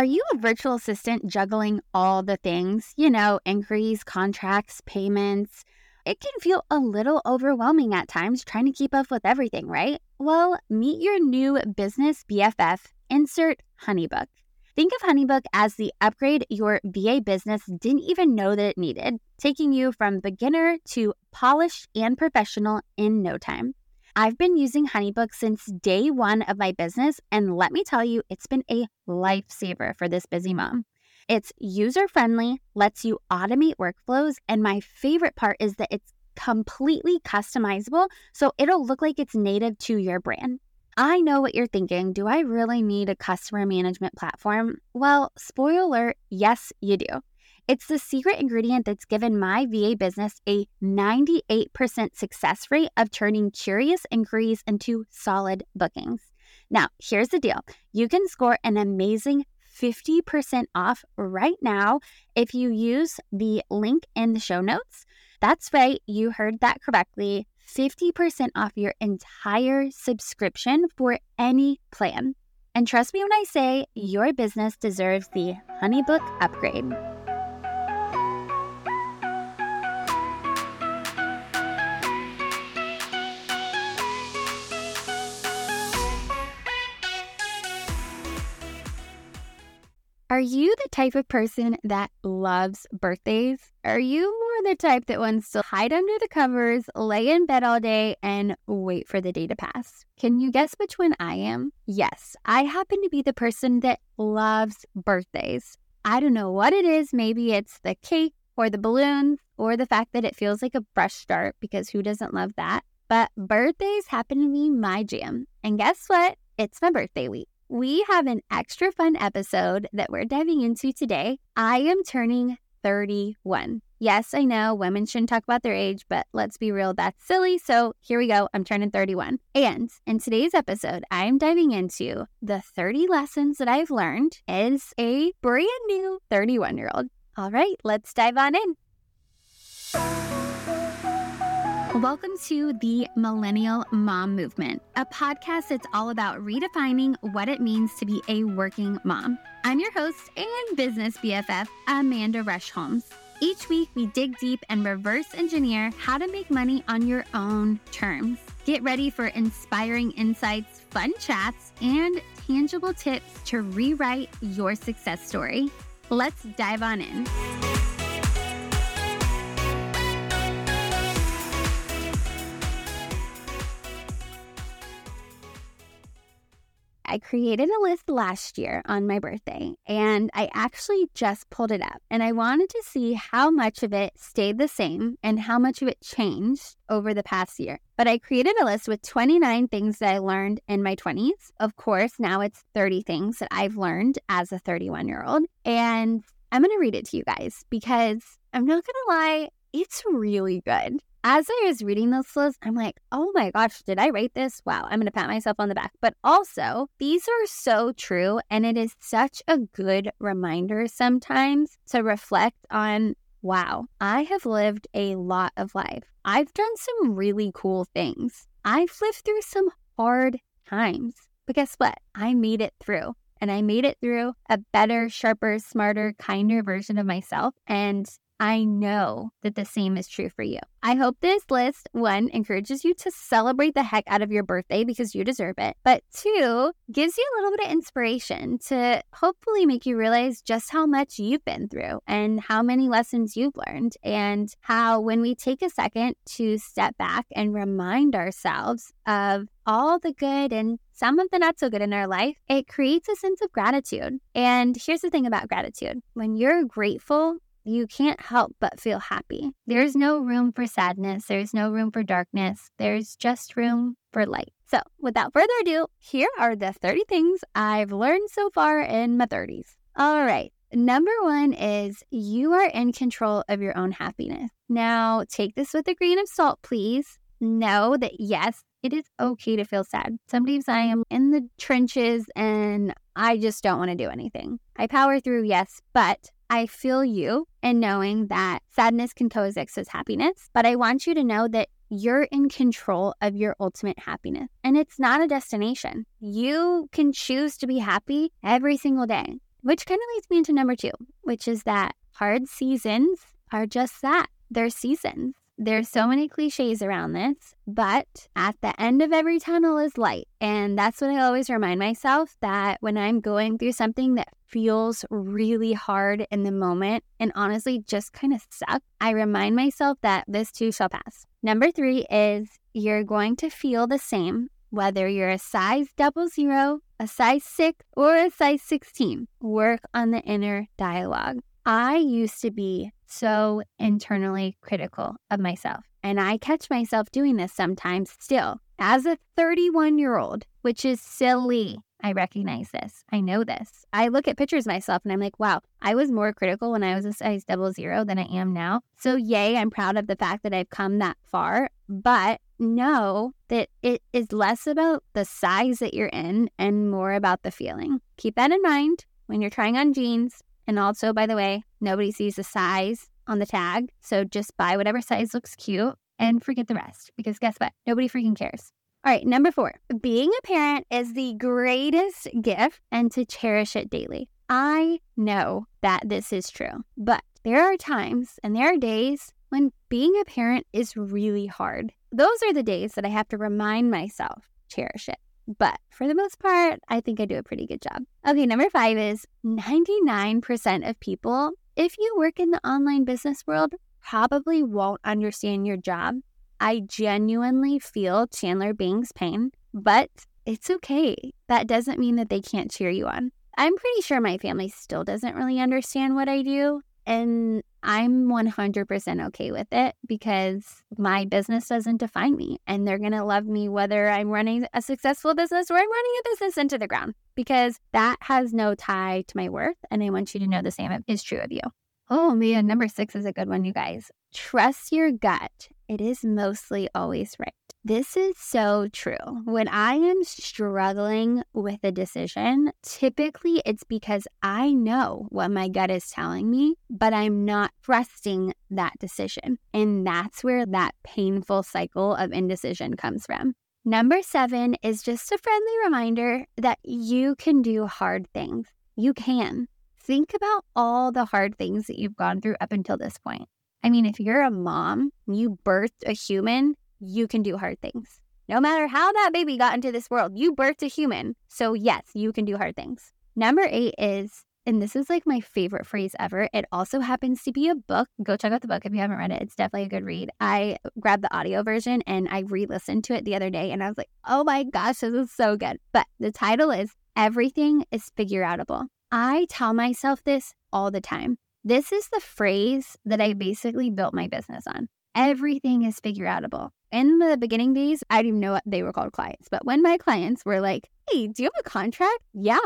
Are you a virtual assistant juggling all the things? Inquiries, contracts, payments. It can feel a little overwhelming at times trying to keep up with everything, right? Well, meet your new business BFF, insert HoneyBook. Think of HoneyBook as the upgrade your VA business didn't even know that it needed, taking you from beginner to polished and professional in no time. I've been using HoneyBook since day one of my business, and let me tell you, it's been a lifesaver for this busy mom. It's user-friendly, lets you automate workflows, and my favorite part is that it's completely customizable, so it'll look like it's native to your brand. I know what you're thinking, do I really need a customer management platform? Well, spoiler alert, yes, you do. It's the secret ingredient that's given my VA business a 98% success rate of turning curious inquiries into solid bookings. Now, here's the deal. You can score an amazing 50% off right now if you use the link in the show notes. That's right, you heard that correctly. 50% off your entire subscription for any plan. And trust me when I say your business deserves the HoneyBook upgrade. Are you the type of person that loves birthdays? Are you more the type that wants to hide under the covers, lay in bed all day, and wait for the day to pass? Can you guess which one I am? Yes, I happen to be the person that loves birthdays. I don't know what it is. Maybe it's the cake or the balloons or the fact that it feels like a fresh start, because who doesn't love that? But birthdays happen to be my jam. And guess what? It's my birthday week. We have an extra fun episode that we're diving into today. I am turning 31. Yes, I know women shouldn't talk about their age, but let's be real, that's silly. So here we go. I'm turning 31. And in today's episode, I'm diving into the 30 lessons that I've learned as a brand new 31-year-old. All right, let's dive on in. Welcome to the Millennial Mom Movement, a podcast that's all about redefining what it means to be a working mom. I'm your host and business BFF, Amanda Rush Holmes. Each week, we dig deep and reverse engineer how to make money on your own terms. Get ready for inspiring insights, fun chats, and tangible tips to rewrite your success story. Let's dive on in. I created a list last year on my birthday, and I actually just pulled it up, and I wanted to see how much of it stayed the same and how much of it changed over the past year. But I created a list with 29 things that I learned in my 20s. Of course, now it's 30 things that I've learned as a 31-year-old, and I'm going to read it to you guys because I'm not going to lie, it's really good. As I was reading this list, I'm like, oh my gosh, did I write this? Wow, I'm going to pat myself on the back. But also, these are so true, and it is such a good reminder sometimes to reflect on, wow, I have lived a lot of life. I've done some really cool things. I've lived through some hard times. But guess what? I made it through. And I made it through a better, sharper, smarter, kinder version of myself. And I know that the same is true for you. I hope this list, one, encourages you to celebrate the heck out of your birthday because you deserve it, but two, gives you a little bit of inspiration to hopefully make you realize just how much you've been through and how many lessons you've learned, and how when we take a second to step back and remind ourselves of all the good and some of the not so good in our life, it creates a sense of gratitude. And here's the thing about gratitude. When you're grateful, you can't help but feel happy. There's no room for sadness. There's no room for darkness. There's just room for light. So without further ado, here are the 30 things I've learned so far in my 30s. All right. Number one is you are in control of your own happiness. Now, take this with a grain of salt, please. Know that, yes, it is okay to feel sad. Sometimes I am in the trenches and I just don't want to do anything. I power through, yes, but I feel you in knowing that sadness can coexist with happiness, but I want you to know that you're in control of your ultimate happiness, and it's not a destination. You can choose to be happy every single day. Which kind of leads me into number two, which is that hard seasons are just that. They're seasons. There's so many cliches around this, but at the end of every tunnel is light. And that's what I always remind myself, that when I'm going through something that feels really hard in the moment and honestly just kind of sucks, I remind myself that this too shall pass. Number three is you're going to feel the same, whether you're a size 00, a size 6, or a size 16. Work on the inner dialogue. I used to be so internally critical of myself, and I catch myself doing this sometimes still as a 31-year-old, which is silly. I recognize this. I know this. I look at pictures of myself and I'm like, wow, I was more critical when I was a size 00 than I am now. So yay, I'm proud of the fact that I've come that far, but know that it is less about the size that you're in and more about the feeling. Keep that in mind when you're trying on jeans. And also, by the way, nobody sees the size on the tag. So just buy whatever size looks cute and forget the rest. Because guess what? Nobody freaking cares. All right, number four. Being a parent is the greatest gift and to cherish it daily. I know that this is true. But there are times and there are days when being a parent is really hard. Those are the days that I have to remind myself, cherish it. But for the most part, I think I do a pretty good job. Okay, number five is 99% of people, if you work in the online business world, probably won't understand your job. I genuinely feel Chandler Bing's pain, but it's okay. That doesn't mean that they can't cheer you on. I'm pretty sure my family still doesn't really understand what I do, and I'm 100% okay with it because my business doesn't define me, and they're going to love me whether I'm running a successful business or I'm running a business into the ground, because that has no tie to my worth, and I want you to know the same is true of you. Oh man, number six is a good one, you guys. Trust your gut. It is mostly always right. This is so true. When I am struggling with a decision, typically it's because I know what my gut is telling me, but I'm not trusting that decision. And that's where that painful cycle of indecision comes from. Number seven is just a friendly reminder that you can do hard things. You can. Think about all the hard things that you've gone through up until this point. I mean, if you're a mom, you birthed a human, you can do hard things. No matter how that baby got into this world, you birthed a human. So yes, you can do hard things. Number eight is, and this is like my favorite phrase ever. It also happens to be a book. Go check out the book if you haven't read it. It's definitely a good read. I grabbed the audio version and I re-listened to it the other day and I was like, oh my gosh, this is so good. But the title is Everything is Figureoutable. I tell myself this all the time. This is the phrase that I basically built my business on. Everything is figureoutable. In the beginning days, I didn't even know what they were called, clients. But when my clients were like, hey, do you have a contract? Yeah,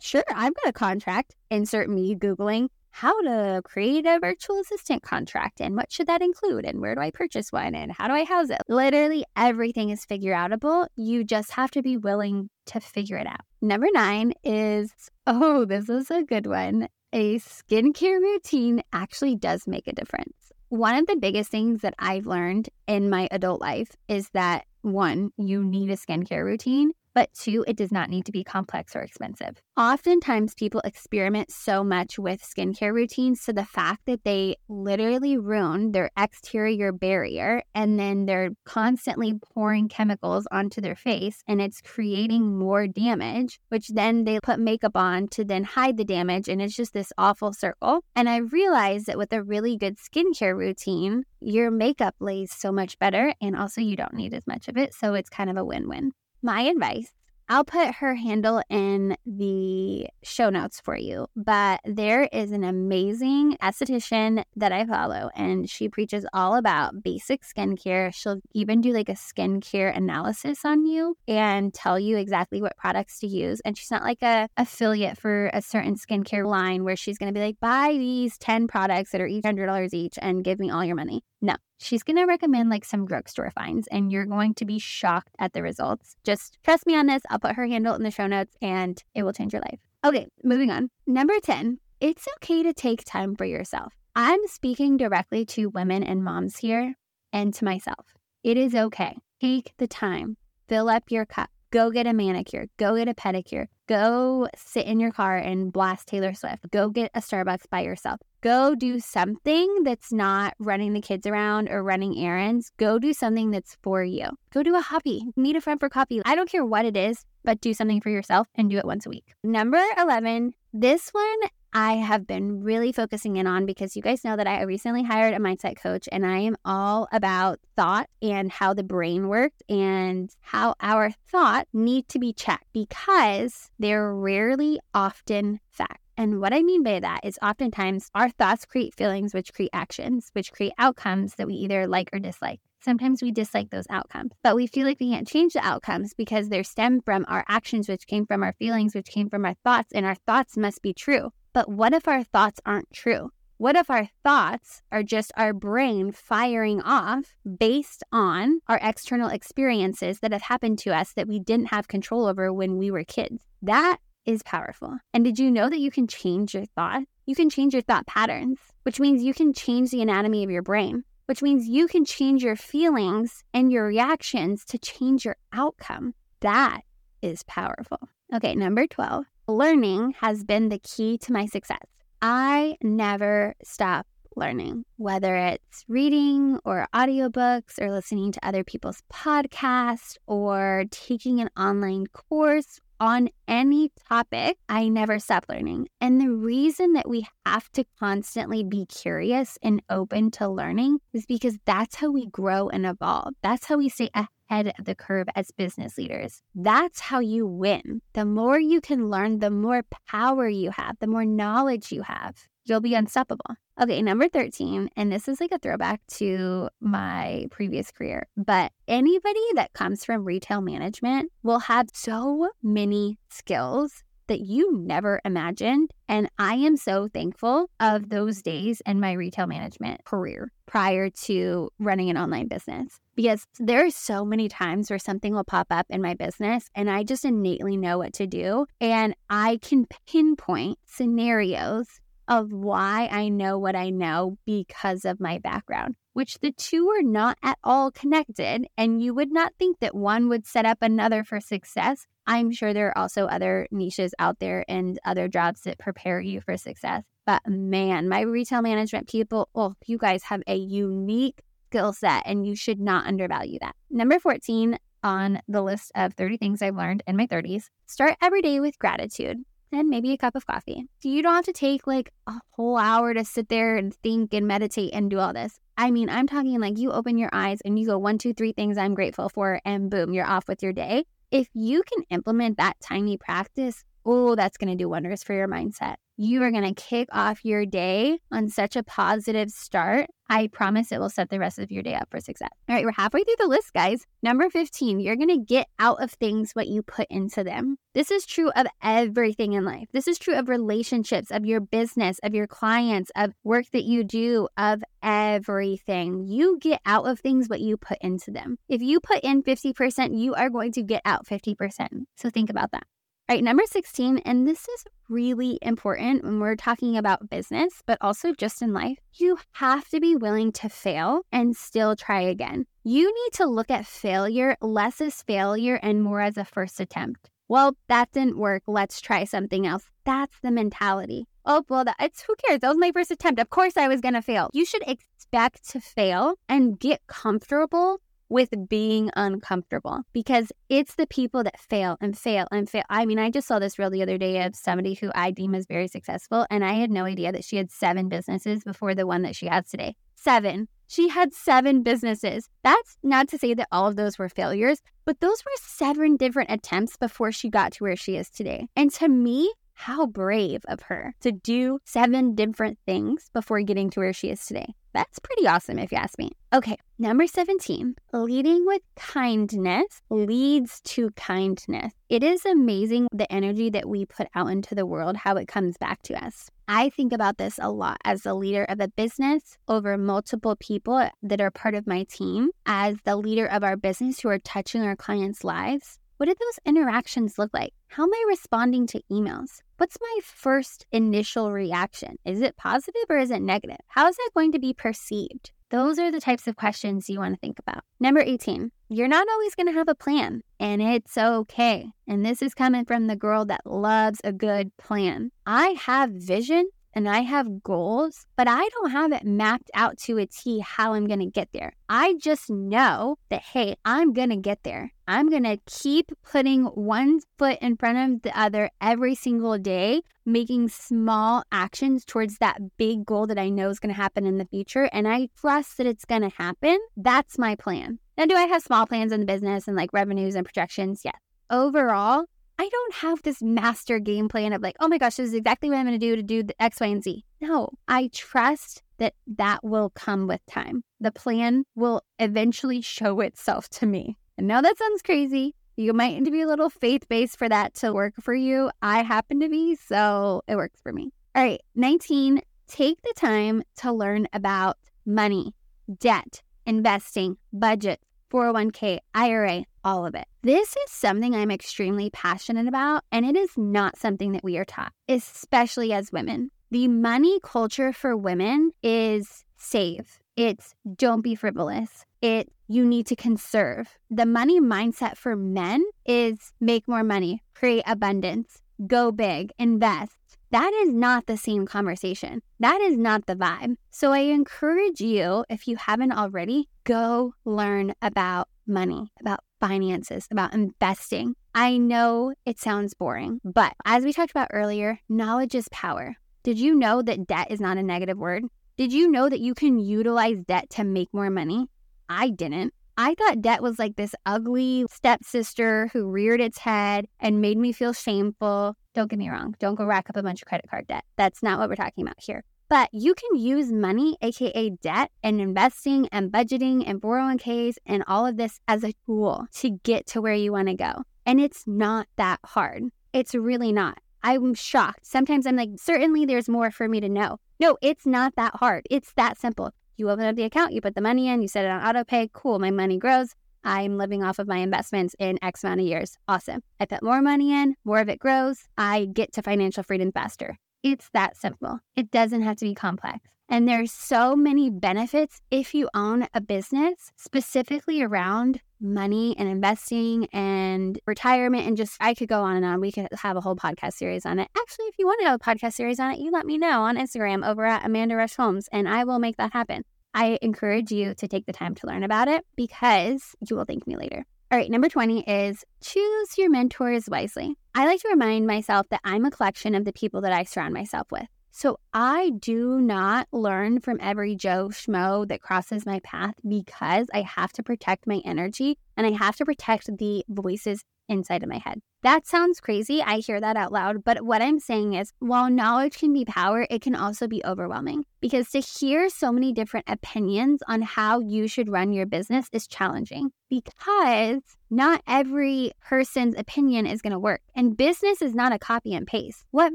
sure, I've got a contract. Insert me Googling how to create a virtual assistant contract and what should that include and where do I purchase one and how do I house it? Literally everything is figureoutable. You just have to be willing to figure it out. Number nine is, oh, this is a good one. A skincare routine actually does make a difference. One of the biggest things that I've learned in my adult life is that, one, you need a skincare routine, but two, it does not need to be complex or expensive. Oftentimes, people experiment so much with skincare routines to the fact that they literally ruin their exterior barrier, and then they're constantly pouring chemicals onto their face, and it's creating more damage, which then they put makeup on to then hide the damage, and it's just this awful circle. And I realized that with a really good skincare routine, your makeup lays so much better, and also you don't need as much of it, so it's kind of a win-win. My advice, I'll put her handle in the show notes for you, but there is an amazing esthetician that I follow, and she preaches all about basic skincare. She'll even do like a skincare analysis on you and tell you exactly what products to use. And she's not like an affiliate for a certain skincare line where she's going to be like, buy these 10 products that are each $100 each and give me all your money. No. She's going to recommend like some drugstore finds, and you're going to be shocked at the results. Just trust me on this. I'll put her handle in the show notes and it will change your life. Okay, moving on. Number 10, it's okay to take time for yourself. I'm speaking directly to women and moms here and to myself. It is okay. Take the time. Fill up your cup. Go get a manicure. Go get a pedicure. Go sit in your car and blast Taylor Swift. Go get a Starbucks by yourself. Go do something that's not running the kids around or running errands. Go do something that's for you. Go do a hobby. Meet a friend for coffee. I don't care what it is, but do something for yourself and do it once a week. Number 11, this one I have been really focusing in on because you guys know that I recently hired a mindset coach, and I am all about thought and how the brain works and how our thought need to be checked because they're rarely often fact. And what I mean by that is oftentimes our thoughts create feelings which create actions, which create outcomes that we either like or dislike. Sometimes we dislike those outcomes, but we feel like we can't change the outcomes because they're stemmed from our actions, which came from our feelings, which came from our thoughts, and our thoughts must be true. But what if our thoughts aren't true? What if our thoughts are just our brain firing off based on our external experiences that have happened to us that we didn't have control over when we were kids? That is powerful. And did you know that you can change your thought? You can change your thought patterns, which means you can change the anatomy of your brain, which means you can change your feelings and your reactions to change your outcome. That is powerful. Okay, number 12, learning has been the key to my success. I never stop learning, whether it's reading or audiobooks or listening to other people's podcasts or taking an online course on any topic. I never stop learning. And the reason that we have to constantly be curious and open to learning is because that's how we grow and evolve. That's how we stay ahead of the curve as business leaders. That's how you win. The more you can learn, the more power you have, the more knowledge you have. You'll be unstoppable. Okay, number 13, and this is like a throwback to my previous career, but anybody that comes from retail management will have so many skills that you never imagined. And I am so thankful of those days in my retail management career prior to running an online business, because there are so many times where something will pop up in my business and I just innately know what to do. And I can pinpoint scenarios of why I know what I know because of my background, which the two are not at all connected. And you would not think that one would set up another for success. I'm sure there are also other niches out there and other jobs that prepare you for success. But man, my retail management people, oh, you guys have a unique skill set and you should not undervalue that. Number 14 on the list of 30 things I've learned in my 30s, start every day with gratitude. And maybe a cup of coffee. You don't have to take like a whole hour to sit there and think and meditate and do all this. I mean, I'm talking like you open your eyes and you go 1, 2, 3 things I'm grateful for, and boom, you're off with your day. If you can implement that tiny practice, oh, that's going to do wonders for your mindset. You are going to kick off your day on such a positive start. I promise it will set the rest of your day up for success. All right, we're halfway through the list, guys. Number 15, you're going to get out of things what you put into them. This is true of everything in life. This is true of relationships, of your business, of your clients, of work that you do, of everything. You get out of things what you put into them. If you put in 50%, you are going to get out 50%. So think about that. All right, number 16, and this is really important when we're talking about business, but also just in life. You have to be willing to fail and still try again. You need to look at failure less as failure and more as a first attempt. Well, that didn't work. Let's try something else. That's the mentality. Oh, well, who cares? That was my first attempt. Of course I was going to fail. You should expect to fail and get comfortable with being uncomfortable, because it's the people that fail and fail and fail. I mean, I just saw this reel the other day of somebody who I deem as very successful, and I had no idea that she had 7 businesses before the one that she has today. 7. She had 7 businesses. That's not to say that all of those were failures, but those were 7 different attempts before she got to where she is today. And to me, how brave of her to do 7 different things before getting to where she is today. That's pretty awesome if you ask me. Okay, number 17, leading with kindness leads to kindness. It is amazing the energy that we put out into the world, how it comes back to us. I think about this a lot as the leader of a business over multiple people that are part of my team, as the leader of our business who are touching our clients' lives. What did those interactions look like? How am I responding to emails? What's my first initial reaction? Is it positive or is it negative? How is that going to be perceived? Those are the types of questions you want to think about. Number 18, you're not always going to have a plan, and it's okay. And this is coming from the girl that loves a good plan. I have vision and I have goals, but I don't have it mapped out to a T how I'm going to get there. I just know that, hey, I'm going to get there. I'm going to keep putting one foot in front of the other every single day, making small actions towards that big goal that I know is going to happen in the future. And I trust that it's going to happen. That's my plan. Now, do I have small plans in the business and like revenues and projections? Yes. Overall, I don't have this master game plan of like, oh my gosh, this is exactly what I'm going to do the X, Y, and Z. No, I trust that will come with time. The plan will eventually show itself to me. And now that sounds crazy. You might need to be a little faith-based for that to work for you. I happen to be, so it works for me. All right, 19, take the time to learn about money, debt, investing, budget, 401k, IRA, all of it. This is something I'm extremely passionate about, and it is not something that we are taught, especially as women. The money culture for women is save. It's don't be frivolous. It's you need to conserve. The money mindset for men is make more money, create abundance, go big, invest. That is not the same conversation. That is not the vibe. So I encourage you, if you haven't already, go learn about money, about finances, about investing. I know it sounds boring, but as we talked about earlier, knowledge is power. Did you know that debt is not a negative word? Did you know that you can utilize debt to make more money? I didn't. I thought debt was like this ugly stepsister who reared its head and made me feel shameful. Don't get me wrong. Don't go rack up a bunch of credit card debt. That's not what we're talking about here. But you can use money, aka debt, and investing and budgeting and 401ks and all of this as a tool to get to where you want to go. And it's not that hard. It's really not. I'm shocked. Sometimes I'm like, certainly there's more for me to know. No, it's not that hard. It's that simple. You open up the account, you put the money in, you set it on auto pay. Cool, my money grows. I'm living off of my investments in X amount of years. Awesome. I put more money in, more of it grows. I get to financial freedom faster. It's that simple. It doesn't have to be complex. And there's so many benefits if you own a business specifically around money and investing and retirement and just, I could go on and on. We could have a whole podcast series on it. Actually, if you want to have a podcast series on it, you let me know on Instagram over at Amanda Rush Holmes, and I will make that happen. I encourage you to take the time to learn about it because you will thank me later. All right, number 20 is choose your mentors wisely. I like to remind myself that I'm a collection of the people that I surround myself with. So I do not learn from every Joe Schmo that crosses my path because I have to protect my energy and I have to protect the voices inside of my head. That sounds crazy. I hear that out loud. But what I'm saying is, while knowledge can be power, it can also be overwhelming because to hear so many different opinions on how you should run your business is challenging because not every person's opinion is going to work. And business is not a copy and paste. What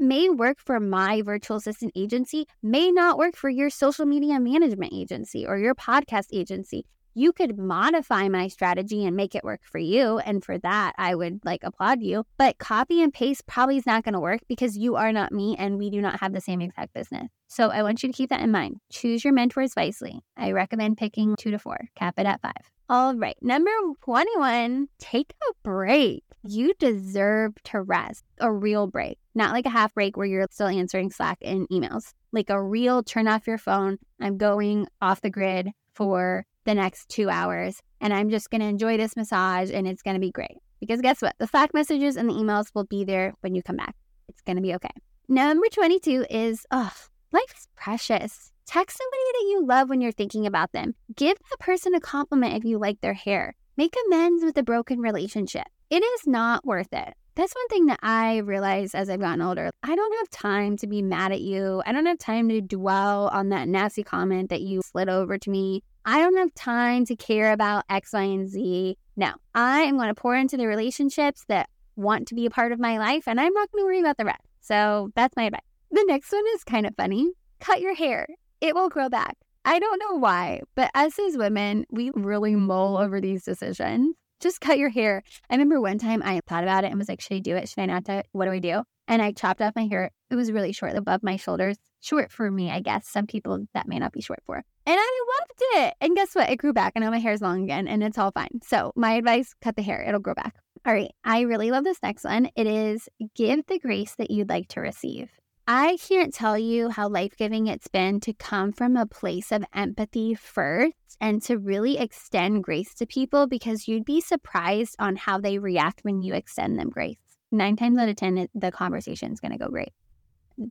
may work for my virtual assistant agency may not work for your social media management agency or your podcast agency. You could modify my strategy and make it work for you. And for that, I would applaud you. But copy and paste probably is not going to work because you are not me and we do not have the same exact business. So I want you to keep that in mind. Choose your mentors wisely. I recommend picking 2 to 4. Cap it at 5. All right. Number 21, take a break. You deserve to rest. A real break. Not like a half break where you're still answering Slack and emails. Like a real turn off your phone. I'm going off the grid for the next 2 hours, and I'm just going to enjoy this massage, and it's going to be great. Because guess what? The Slack messages and the emails will be there when you come back. It's going to be okay. Number 22 is, life is precious. Text somebody that you love when you're thinking about them. Give that person a compliment if you like their hair. Make amends with a broken relationship. It is not worth it. That's one thing that I realized as I've gotten older. I don't have time to be mad at you. I don't have time to dwell on that nasty comment that you slid over to me. I don't have time to care about X, Y, and Z. No, I am going to pour into the relationships that want to be a part of my life, and I'm not going to worry about the rest. So that's my advice. The next one is kind of funny. Cut your hair. It will grow back. I don't know why, but us as women, we really mull over these decisions. just cut your hair. I remember one time I thought about it and was like, should I do it? Should I not do it? What do I do? And I chopped off my hair. It was really short above my shoulders. Short for me, I guess. Some people that may not be short for. And I loved it. And guess what? It grew back and now my hair's long again and it's all fine. So my advice, cut the hair. It'll grow back. All right. I really love this next one. It is give the grace that you'd like to receive. I can't tell you how life-giving it's been to come from a place of empathy first and to really extend grace to people, because you'd be surprised on how they react when you extend them grace. 9 times out of 10, the conversation is going to go great.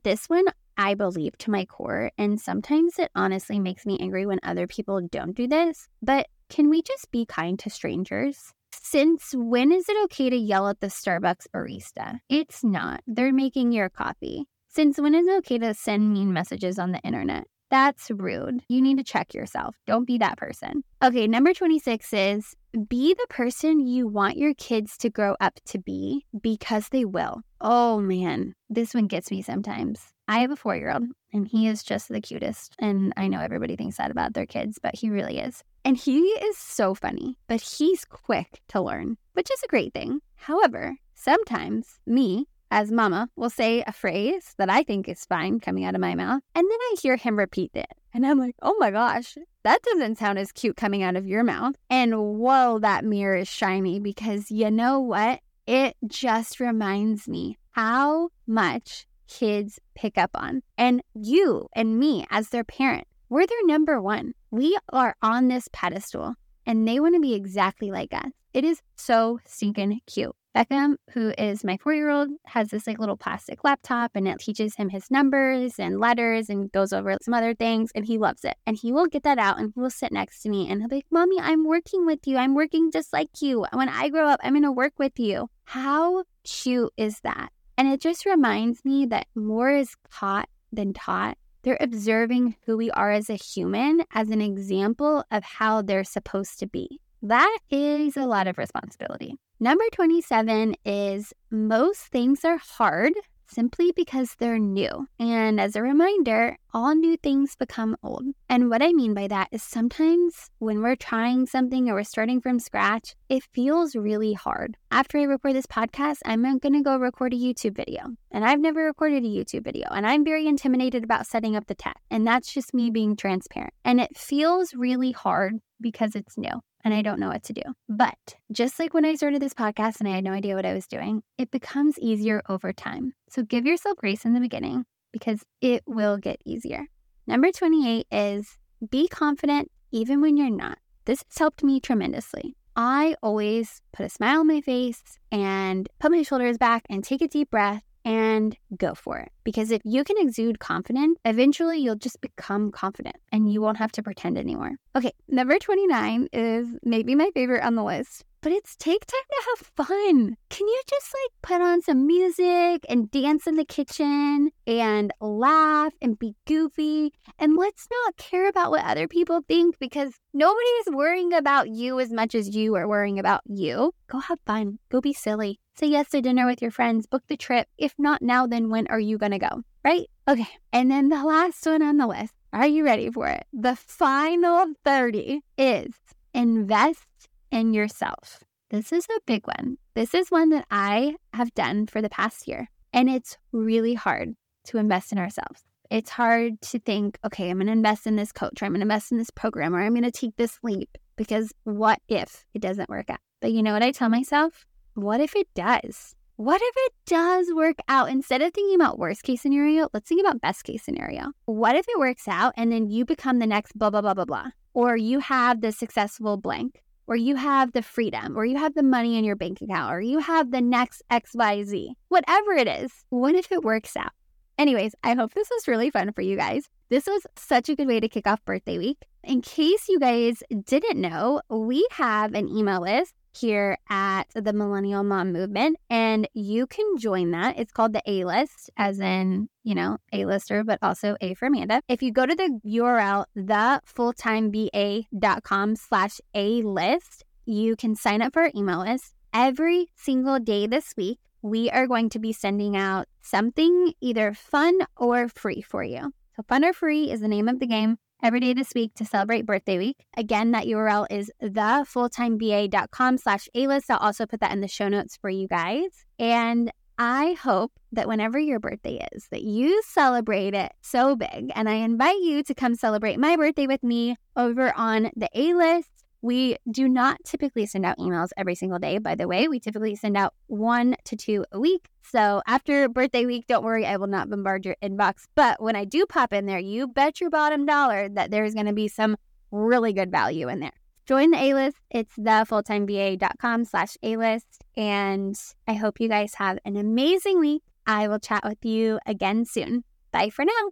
This one I believe to my core, and sometimes it honestly makes me angry when other people don't do this, but can we just be kind to strangers? Since when is it okay to yell at the Starbucks barista? It's not. They're making your coffee. Since when is it okay to send mean messages on the internet? That's rude. You need to check yourself. Don't be that person. Okay, number 26 is be the person you want your kids to grow up to be, because they will. Oh man, this one gets me sometimes. I have a 4-year-old and he is just the cutest. And I know everybody thinks that about their kids, but he really is. And he is so funny, but he's quick to learn, which is a great thing. However, sometimes me, as mama, will say a phrase that I think is fine coming out of my mouth, and then I hear him repeat it. And I'm like, oh my gosh, that doesn't sound as cute coming out of your mouth. And whoa, that mirror is shiny, because you know what? It just reminds me how much kids pick up on. And you and me as their parent, we're their number one. We are on this pedestal and they want to be exactly like us. It is so stinking cute. Beckham, who is my 4-year-old, has this like little plastic laptop and it teaches him his numbers and letters and goes over some other things, and he loves it. And he will get that out and he will sit next to me and he'll be like, Mommy, I'm working with you. I'm working just like you. When I grow up, I'm going to work with you. How cute is that? And it just reminds me that more is caught than taught. They're observing who we are as a human as an example of how they're supposed to be. That is a lot of responsibility. Number 27 is most things are hard simply because they're new. And as a reminder, all new things become old. And what I mean by that is sometimes when we're trying something or we're starting from scratch, it feels really hard. After I record this podcast, I'm going to go record a YouTube video. And I've never recorded a YouTube video. And I'm very intimidated about setting up the tech. And that's just me being transparent. And it feels really hard because it's new. And I don't know what to do. But just like when I started this podcast and I had no idea what I was doing, it becomes easier over time. So give yourself grace in the beginning, because it will get easier. Number 28 is be confident even when you're not. This has helped me tremendously. I always put a smile on my face and put my shoulders back and take a deep breath and go for it. Because if you can exude confidence, eventually you'll just become confident and you won't have to pretend anymore. Okay, number 29 is maybe my favorite on the list, but it's take time to have fun. Can you just like put on some music and dance in the kitchen and laugh and be goofy? And let's not care about what other people think, because nobody is worrying about you as much as you are worrying about you. Go have fun. Go be silly. Say yes to dinner with your friends. Book the trip. If not now, then when are you going to go? Right? Okay. And then the last one on the list. Are you ready for it? The final 30 is invest in yourself. This is a big one. This is one that I have done for the past year. And it's really hard to invest in ourselves. It's hard to think, okay, I'm going to invest in this coach, or I'm going to invest in this program, or I'm going to take this leap, because what if it doesn't work out? But you know what I tell myself? What if it does? What if it does work out? Instead of thinking about worst case scenario, let's think about best case scenario. What if it works out and then you become the next blah, blah, blah, blah, blah, or you have the successful blank, or you have the freedom, or you have the money in your bank account, or you have the next XYZ, whatever it is. What if it works out? Anyways, I hope this was really fun for you guys. This was such a good way to kick off birthday week. In case you guys didn't know, we have an email list here at the Millennial Mom Movement, and you can join that. It's called the A-List, as in, you know, A-lister, but also A for Amanda. If you go to the URL, thefulltimeva.com/A-List, you can sign up for our email list. Every single day this week, we are going to be sending out something either fun or free for you. So fun or free is the name of the game. every day this week to celebrate birthday week. Again, that URL is thefulltimeva.com/alist. I'll also put that in the show notes for you guys. And I hope that whenever your birthday is, that you celebrate it so big. And I invite you to come celebrate my birthday with me over on the A-List. We do not typically send out emails every single day, by the way. We typically send out 1 to 2 a week. So after birthday week, don't worry, I will not bombard your inbox. But when I do pop in there, you bet your bottom dollar that there's going to be some really good value in there. Join the A-List. It's thefulltimeva.com/A-List. And I hope you guys have an amazing week. I will chat with you again soon. Bye for now.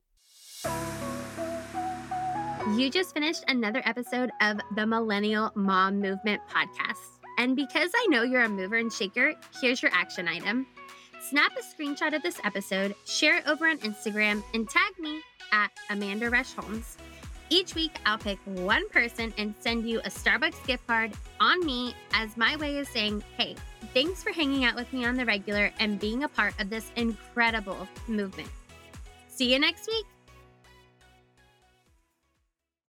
You just finished another episode of the Millennial Mom Movement podcast. And because I know you're a mover and shaker, here's your action item. Snap a screenshot of this episode, share it over on Instagram, and tag me at Amanda Rush Holmes. Each week, I'll pick one person and send you a Starbucks gift card on me as my way of saying, hey, thanks for hanging out with me on the regular and being a part of this incredible movement. See you next week.